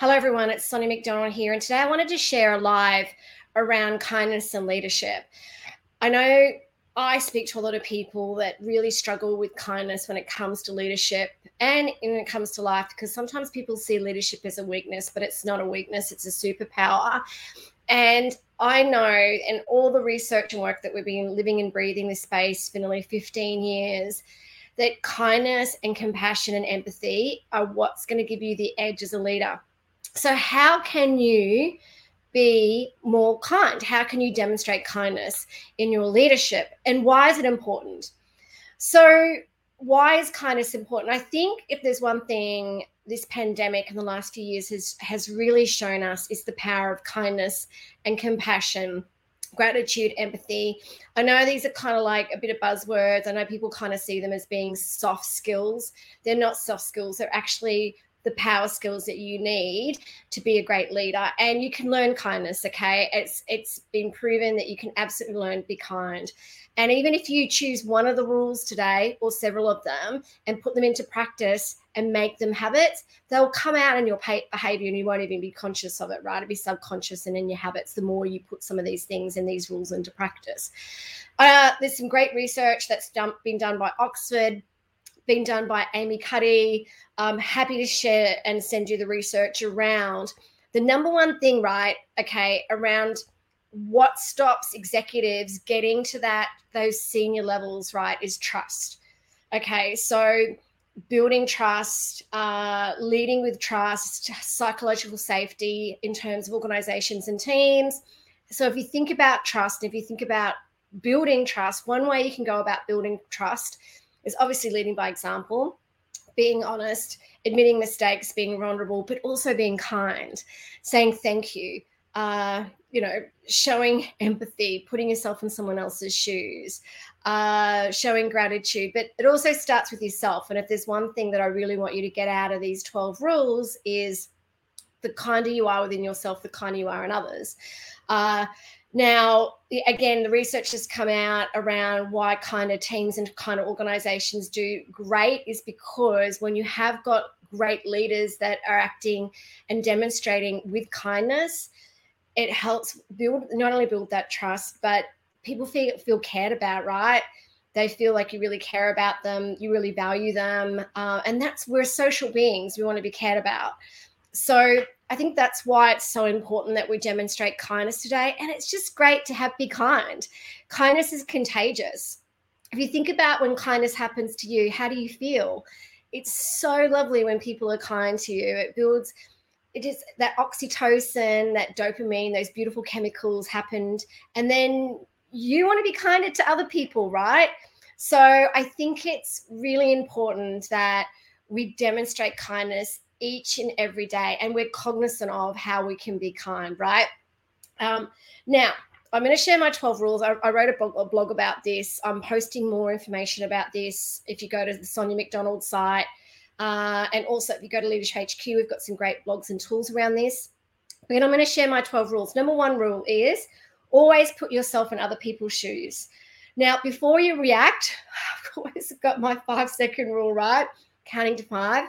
Hello everyone, it's Sonny McDonald here, and today I wanted to share a live around kindness and leadership. I know I speak to a lot of people that really struggle with kindness when it comes to leadership and when it comes to life, because sometimes people see leadership as a weakness, but it's not a weakness, it's a superpower. And I know, and all the research and work that we've been living and breathing this space for nearly 15 years, that kindness and compassion and empathy are what's going to give you the edge as a leader. So how can you be more kind? How can you demonstrate kindness in your leadership? And why is it important? So why is kindness important? I think if there's one thing this pandemic in the last few years has really shown us is the power of kindness and compassion, gratitude, empathy. I know these are kind of like a bit of buzzwords. I know people kind of see them as being soft skills. They're not soft skills. They're actually the power skills that you need to be a great leader, and you can learn kindness. Okay, it's been proven that you can absolutely learn to be kind, and even if you choose one of the rules today or several of them and put them into practice and make them habits, they'll come out in your behavior, and you won't even be conscious of it. Right, it'll be subconscious and in your habits. The more you put some of these things and these rules into practice, there's some great research that's been done by Oxford. Been done by Amy Cuddy. I'm happy to share and send you the research around the number one thing, right? Okay, around what stops executives getting to those senior levels, right, is trust. Okay, so building trust, leading with trust, psychological safety in terms of organizations and teams. So if you think about trust, if you think about building trust, one way you can go about building trust is obviously leading by example, being honest, admitting mistakes, being vulnerable, but also being kind, saying thank you, showing empathy, putting yourself in someone else's shoes, showing gratitude. But it also starts with yourself. And if there's one thing that I really want you to get out of these 12 rules is the kinder you are within yourself, the kinder you are in others. Now, again, the research has come out around why kind of teams and kind of organizations do great is because when you have got great leaders that are acting and demonstrating with kindness, it helps not only build that trust, but people feel cared about, right? They feel like you really care about them, you really value them. And we're social beings. We want to be cared about. So I think that's why it's so important that we demonstrate kindness today. And it's just great to be kind. Kindness is contagious. If you think about when kindness happens to you, how do you feel? It's so lovely when people are kind to you. It is that oxytocin, that dopamine, those beautiful chemicals happened. And then you want to be kinder to other people, right? So I think it's really important that we demonstrate kindness each and every day, and we're cognizant of how we can be kind, right? Now, I'm going to share my 12 rules. I wrote a blog about this. I'm posting more information about this. If you go to the Sonny McDonald site, and also if you go to Leadership HQ, we've got some great blogs and tools around this. But I'm going to share my 12 rules. Number one rule is always put yourself in other people's shoes. Now, before you react, I've always got my 5-second rule, right? Counting to 5.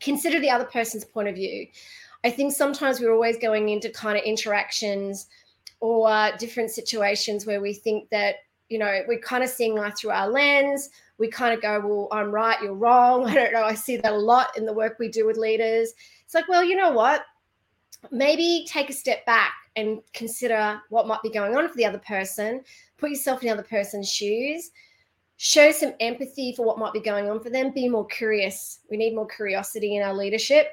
Consider the other person's point of view. I think sometimes we're always going into kind of interactions or different situations where we think that, we're kind of seeing life through our lens. We kind of go, well, I'm right, you're wrong. I don't know. I see that a lot in the work we do with leaders. It's like, well, you know what? Maybe take a step back and consider what might be going on for the other person. Put yourself in the other person's shoes. Show some empathy for what might be going on for them. Be more curious. We need more curiosity in our leadership.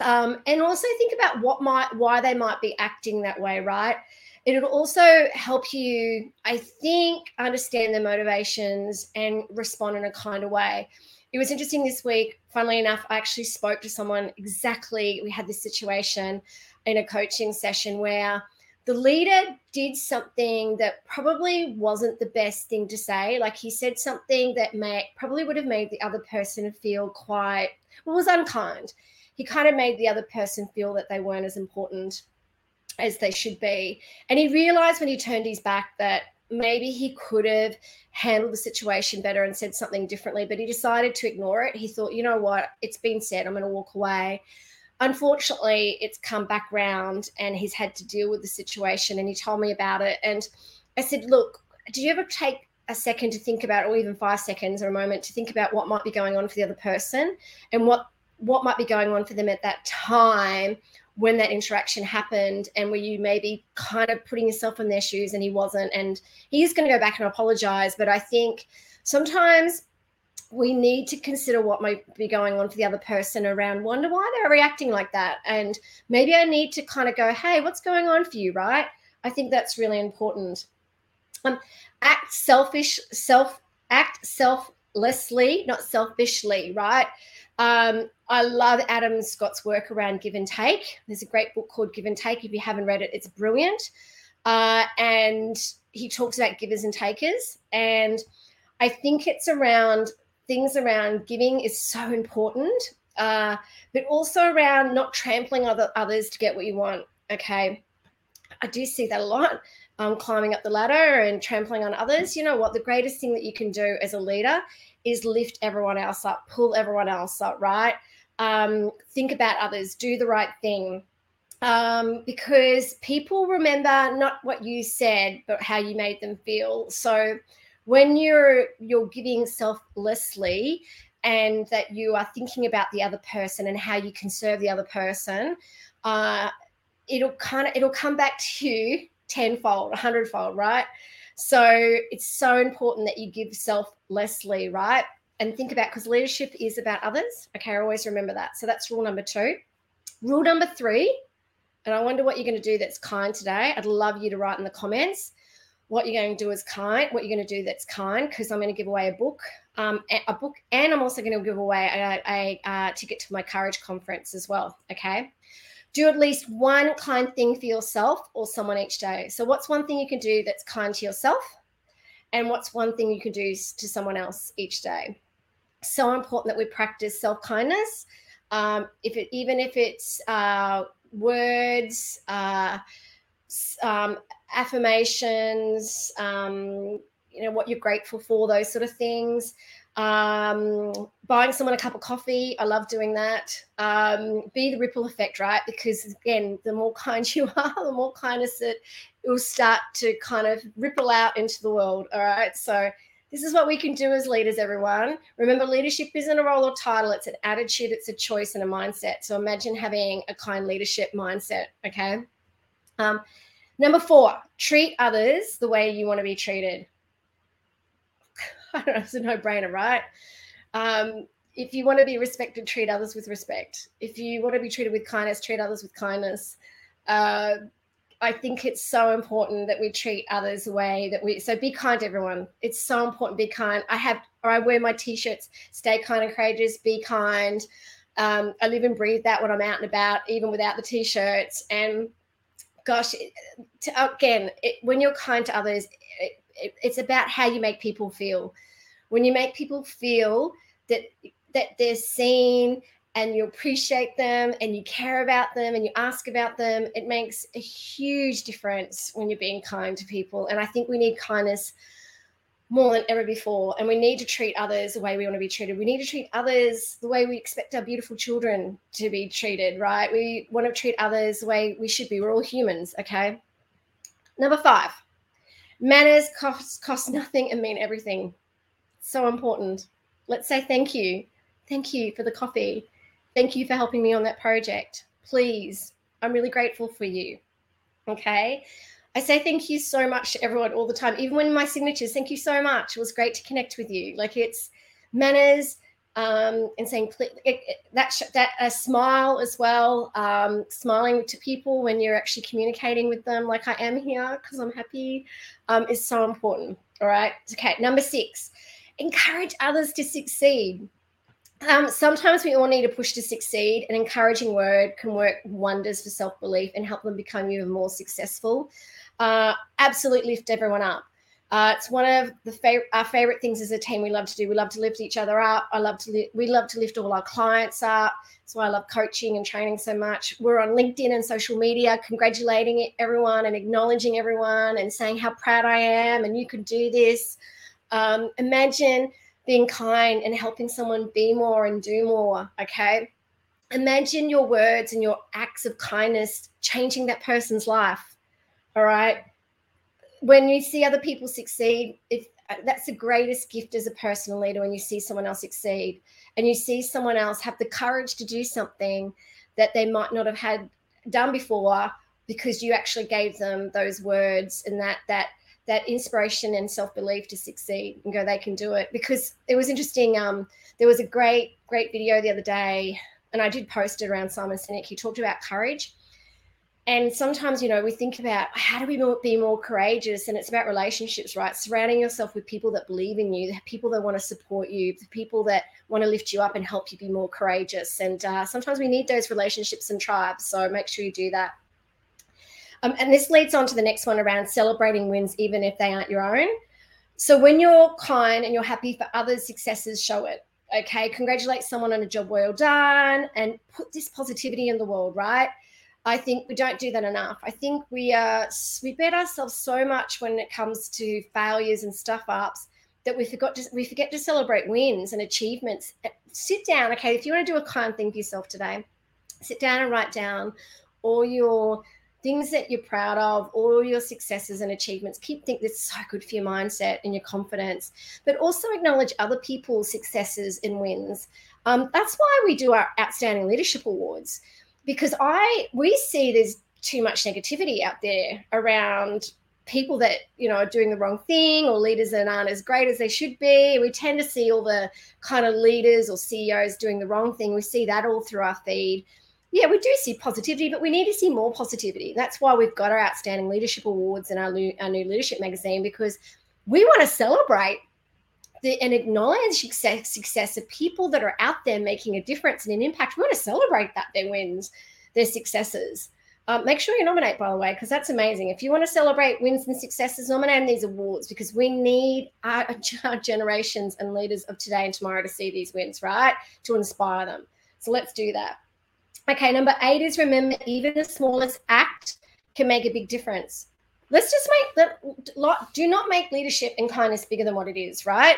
And also think about why they might be acting that way, right? It'll also help you, I think, understand their motivations and respond in a kinder way. It was interesting this week. Funnily enough, I actually spoke to someone exactly. We had this situation in a coaching session where the leader did something that probably wasn't the best thing to say. Like he said something that probably would have made the other person feel was unkind. He kind of made the other person feel that they weren't as important as they should be. And he realized when he turned his back that maybe he could have handled the situation better and said something differently, but he decided to ignore it. He thought, you know what, it's been said, I'm going to walk away. unfortunately, it's come back round and he's had to deal with the situation, and he told me about it. And I said, look, did you ever take a second to think about, or even 5 seconds or a moment to think about what might be going on for the other person and what might be going on for them at that time when that interaction happened? And were you maybe kind of putting yourself in their shoes? And he wasn't. And he is going to go back and apologize. But I think sometimes we need to consider what might be going on for the other person around, wonder why they're reacting like that. And maybe I need to kind of go, hey, what's going on for you, right? I think that's really important. Act selflessly, not selfishly, right? I love Adam Scott's work around give and take. There's a great book called Give and Take. If you haven't read it, it's brilliant. And he talks about givers and takers. And I think it's around things around giving is so important, but also around not trampling others to get what you want, okay? I do see that a lot, climbing up the ladder and trampling on others. You know what? The greatest thing that you can do as a leader is lift everyone else up, pull everyone else up, right? Think about others, do the right thing, because people remember not what you said but how you made them feel. So when you're giving selflessly and that you are thinking about the other person and how you can serve the other person, it'll come back to you tenfold, 100-fold, right? So it's so important that you give selflessly, right? And think about, because leadership is about others. Okay, I always remember that. So that's rule number 2. Rule number 3, and I wonder what you're going to do that's kind today. I'd love you to write in the comments what you're going to do is kind, what you're going to do that's kind, because I'm going to give away a book, and I'm also going to give away a ticket to my Courage conference as well, okay? Do at least one kind thing for yourself or someone each day. So what's one thing you can do that's kind to yourself, and what's one thing you can do to someone else each day? So important that we practice self-kindness. If it's words, affirmations, what you're grateful for, those sort of things. Buying someone a cup of coffee. I love doing that. Be the ripple effect, right? Because again, the more kind you are, the more kindness it will start to kind of ripple out into the world. All right. So this is what we can do as leaders, everyone. Remember, leadership isn't a role or title. It's an attitude. It's a choice and a mindset. So imagine having a kind leadership mindset. Okay. Number 4, treat others the way you want to be treated. I don't know, it's a no-brainer, right? If you want to be respected, treat others with respect. If you want to be treated with kindness, treat others with kindness. I think it's so important that we treat others the way that we... So be kind, everyone. It's so important, be kind. I wear my T-shirts, stay kind and courageous, be kind. I live and breathe that when I'm out and about, even without the T-shirts. And gosh, when you're kind to others... It's about how you make people feel. When you make people feel that they're seen and you appreciate them and you care about them and you ask about them, it makes a huge difference when you're being kind to people. And I think we need kindness more than ever before. And we need to treat others the way we want to be treated. We need to treat others the way we expect our beautiful children to be treated, right? We want to treat others the way we should be. We're all humans, okay? Number 5. Manners cost nothing and mean everything. So important. Let's say thank you. Thank you for the coffee. Thank you for helping me on that project. Please, I'm really grateful for you. Okay. I say thank you so much to everyone all the time. Even when my signatures, thank you so much. It was great to connect with you. Like, it's manners and saying that a smile as well. Smiling to people when you're actually communicating with them, like I am here because I'm happy, is so important. All right. Okay. Number 6, encourage others to succeed. Sometimes we all need a push to succeed. An encouraging word can work wonders for self-belief and help them become even more successful. Absolutely lift everyone up. It's one of our favorite things as a team we love to do. We love to lift each other up. We love to lift all our clients up. That's why I love coaching and training so much. We're on LinkedIn and social media congratulating everyone and acknowledging everyone and saying how proud I am and you can do this. Imagine being kind and helping someone be more and do more, okay? Imagine your words and your acts of kindness changing that person's life, all right? When you see other people succeed, that's the greatest gift as a personal leader, when you see someone else succeed and you see someone else have the courage to do something that they might not have had done before, because you actually gave them those words and that inspiration and self-belief to succeed and go, they can do it. Because it was interesting. There was a great video the other day, and I did post it around Simon Sinek. He talked about courage. And sometimes, you know, we think about how do we be more courageous? And it's about relationships, right? Surrounding yourself with people that believe in you, the people that want to support you, the people that want to lift you up and help you be more courageous. And sometimes we need those relationships and tribes. So make sure you do that. And this leads on to the next one around celebrating wins, even if they aren't your own. So when you're kind and you're happy for others' successes, show it. Okay, congratulate someone on a job well done and put this positivity in the world, right? I think we don't do that enough. I think we bet ourselves so much when it comes to failures and stuff-ups that we forget to celebrate wins and achievements. Sit down, okay, if you want to do a kind thing for yourself today, sit down and write down all your things that you're proud of, all your successes and achievements. Think that's so good for your mindset and your confidence, but also acknowledge other people's successes and wins. That's why we do our Outstanding Leadership Awards, because we see there's too much negativity out there around people that, you know, are doing the wrong thing, or leaders that aren't as great as they should be. We tend to see all the kind of leaders or CEOs doing the wrong thing. We see that all through our feed. Yeah, we do see positivity, but we need to see more positivity. That's why we've got our Outstanding Leadership Awards and our new leadership magazine, because we want to celebrate and acknowledge success of people that are out there making a difference and an impact. We want to celebrate that, their wins, their successes. Make sure you nominate, by the way, because that's amazing. If you want to celebrate wins and successes, nominate these awards, because we need our generations and leaders of today and tomorrow to see these wins, right, to inspire them. So let's do that. Okay, number 8 is remember even the smallest act can make a big difference. Let's just do not make leadership and kindness bigger than what it is, right?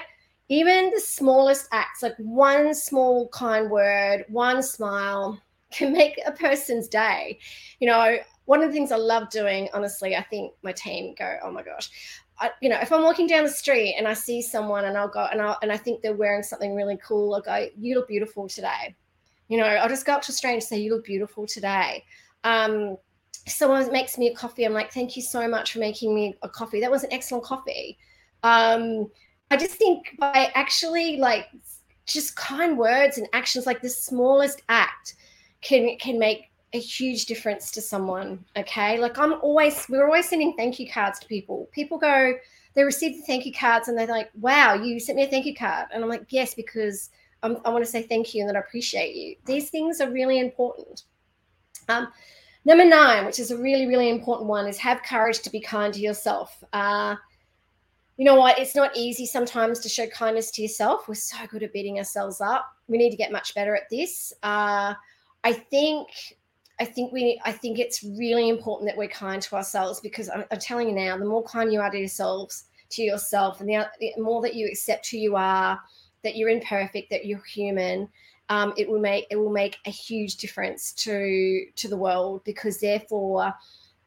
Even the smallest acts, like one small kind word, one smile, can make a person's day. You know, one of the things I love doing, honestly, I think my team go, oh my gosh, you know, if I'm walking down the street and I see someone and I think they're wearing something really cool, I'll go, you look beautiful today. You know, I'll just go up to a stranger and say, you look beautiful today. Someone makes me a coffee, I'm like, thank you so much for making me a coffee. That was an excellent coffee. I just think by actually just kind words and actions, like the smallest act can make a huge difference to someone, okay? Like we're always sending thank you cards to people. People go, they receive the thank you cards and they're like, wow, you sent me a thank you card. And I'm like, yes, because I want to say thank you and that I appreciate you. These things are really important. Number 9, which is a really, really important one, is have courage to be kind to yourself. You know what? It's not easy sometimes to show kindness to yourself. We're so good at beating ourselves up. We need to get much better at this. I think it's really important that we're kind to ourselves, because I'm telling you now, the more kind you are to yourself, and the more that you accept who you are, that you're imperfect, that you're human, it will make a huge difference to the world, because therefore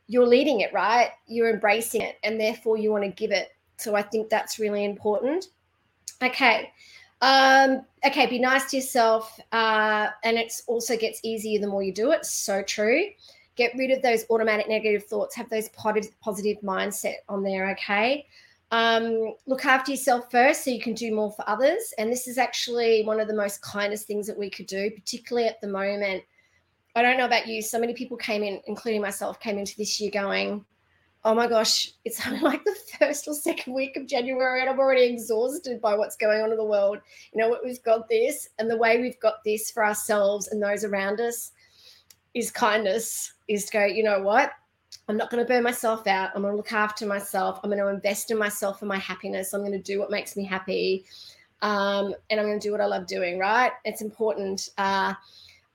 you're leading it, right? You're embracing it, and therefore you want to give it. So I think that's really important. Okay. Okay, be nice to yourself. And it also gets easier the more you do it. So true. Get rid of those automatic negative thoughts. Have those positive mindset on there, okay? Look after yourself first so you can do more for others. And this is actually one of the most kindest things that we could do, particularly at the moment. I don't know about you. So many people came in, including myself, came into this year going, oh my gosh, it's only like the first or second week of January and I'm already exhausted by what's going on in the world. You know what? We've got this, and the way we've got this for ourselves and those around us is kindness, is to go, you know what? I'm not going to burn myself out. I'm going to look after myself. I'm going to invest in myself and my happiness. I'm going to do what makes me happy. And I'm going to do what I love doing, right? It's important. I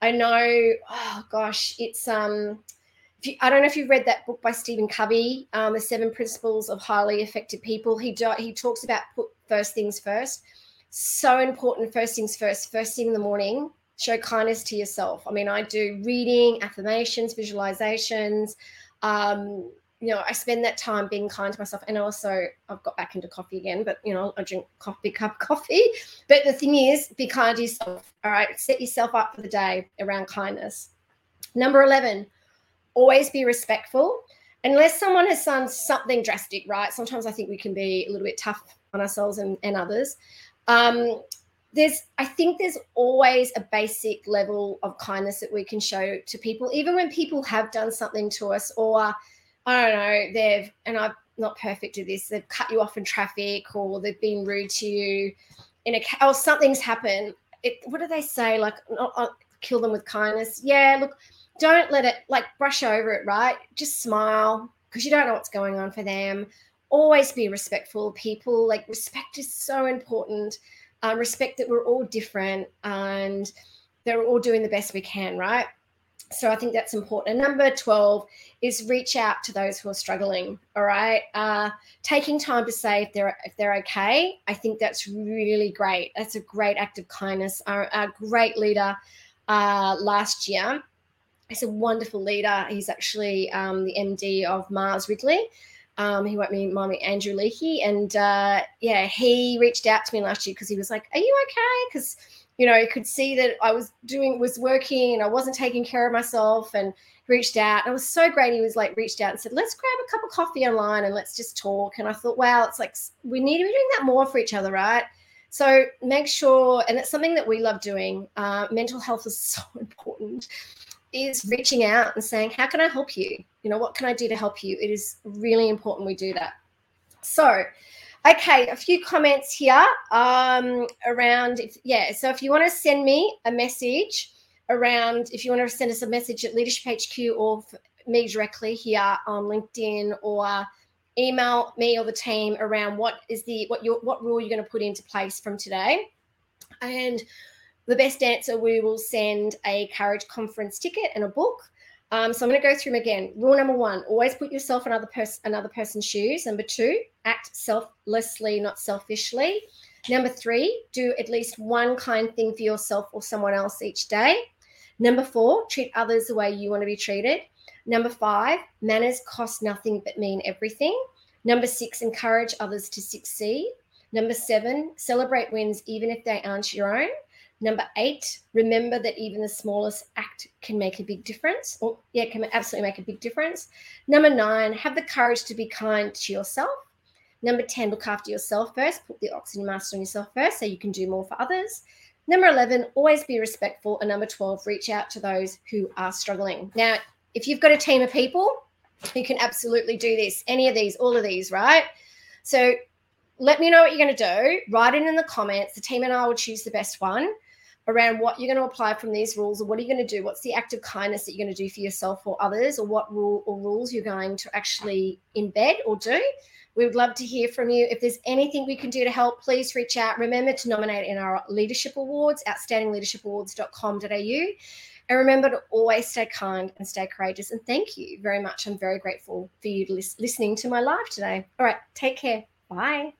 know, oh gosh, it's, I don't know if you've read that book by Stephen Covey, The 7 Principles of Highly Effective People. He talks about put first things first. So important, first things first, first thing in the morning. show kindness to yourself. I mean, I do reading, affirmations, visualizations. You know, I spend that time being kind to myself. And also I've got back into coffee again, but, you know, I drink coffee, cup coffee. But the thing is, be kind to yourself, all right? Set yourself up for the day around kindness. Number 11, always be respectful. Unless someone has done something drastic, right? Sometimes I think we can be a little bit tough on ourselves and others. I think there's always a basic level of kindness that we can show to people, even when people have done something to us, or I don't know, I'm not perfect at this, they've cut you off in traffic, or they've been rude to you or something's happened. What do they say? Like, kill them with kindness. Yeah, look, don't let it, like, brush over it, right? Just smile, because you don't know what's going on for them. Always be respectful of people. Like, respect is so important. Respect that we're all different and they're all doing the best we can, right? So I think that's important. And number 12 is reach out to those who are struggling, all right? Taking time to say if they're okay, I think that's really great. That's a great act of kindness. Our great leader last year, he's a wonderful leader. He's actually the MD of Mars Wrigley. He won't mind me, Andrew Leakey. And, he reached out to me last year because he was like, are you okay? Because, you know, he could see that I was working and I wasn't taking care of myself, and reached out. And it was so great. He was like, reached out and said, let's grab a cup of coffee online and let's just talk. And I thought, wow, it's like we need to be doing that more for each other, right? So make sure, and it's something that we love doing. Mental health is so important. Is reaching out and saying, how can I help you? You know, what can I do to help you? It is really important we do that. So, okay, a few comments here around, so if you want to send me a message around, if you want to send us a message at Leadership HQ or me directly here on LinkedIn, or email me or the team around what rule you're going to put into place from today. And the best answer, we will send a Courage Conference ticket and a book. So I'm going to go through them again. Rule number 1, always put yourself in another person's shoes. Number 2, act selflessly, not selfishly. Number 3, do at least one kind thing for yourself or someone else each day. Number 4, treat others the way you want to be treated. Number 5, manners cost nothing but mean everything. Number 6, encourage others to succeed. Number 7, celebrate wins even if they aren't your own. Number 8, remember that even the smallest act can make a big difference. Can absolutely make a big difference. Number 9, have the courage to be kind to yourself. Number 10, look after yourself first. Put the oxygen mask on yourself first so you can do more for others. Number 11, always be respectful. And number 12, reach out to those who are struggling. Now, if you've got a team of people, you can absolutely do this. Any of these, all of these, right? So let me know what you're going to do. Write it in the comments. The team and I will choose the best one around what you're going to apply from these rules, or what are you going to do? What's the act of kindness that you're going to do for yourself or others, or what rule or rules you're going to actually embed or do? We would love to hear from you. If there's anything we can do to help, please reach out. Remember to nominate in our leadership awards, outstandingleadershipawards.com.au. And remember to always stay kind and stay courageous. And thank you very much. I'm very grateful for you listening to my live today. All right, take care. Bye.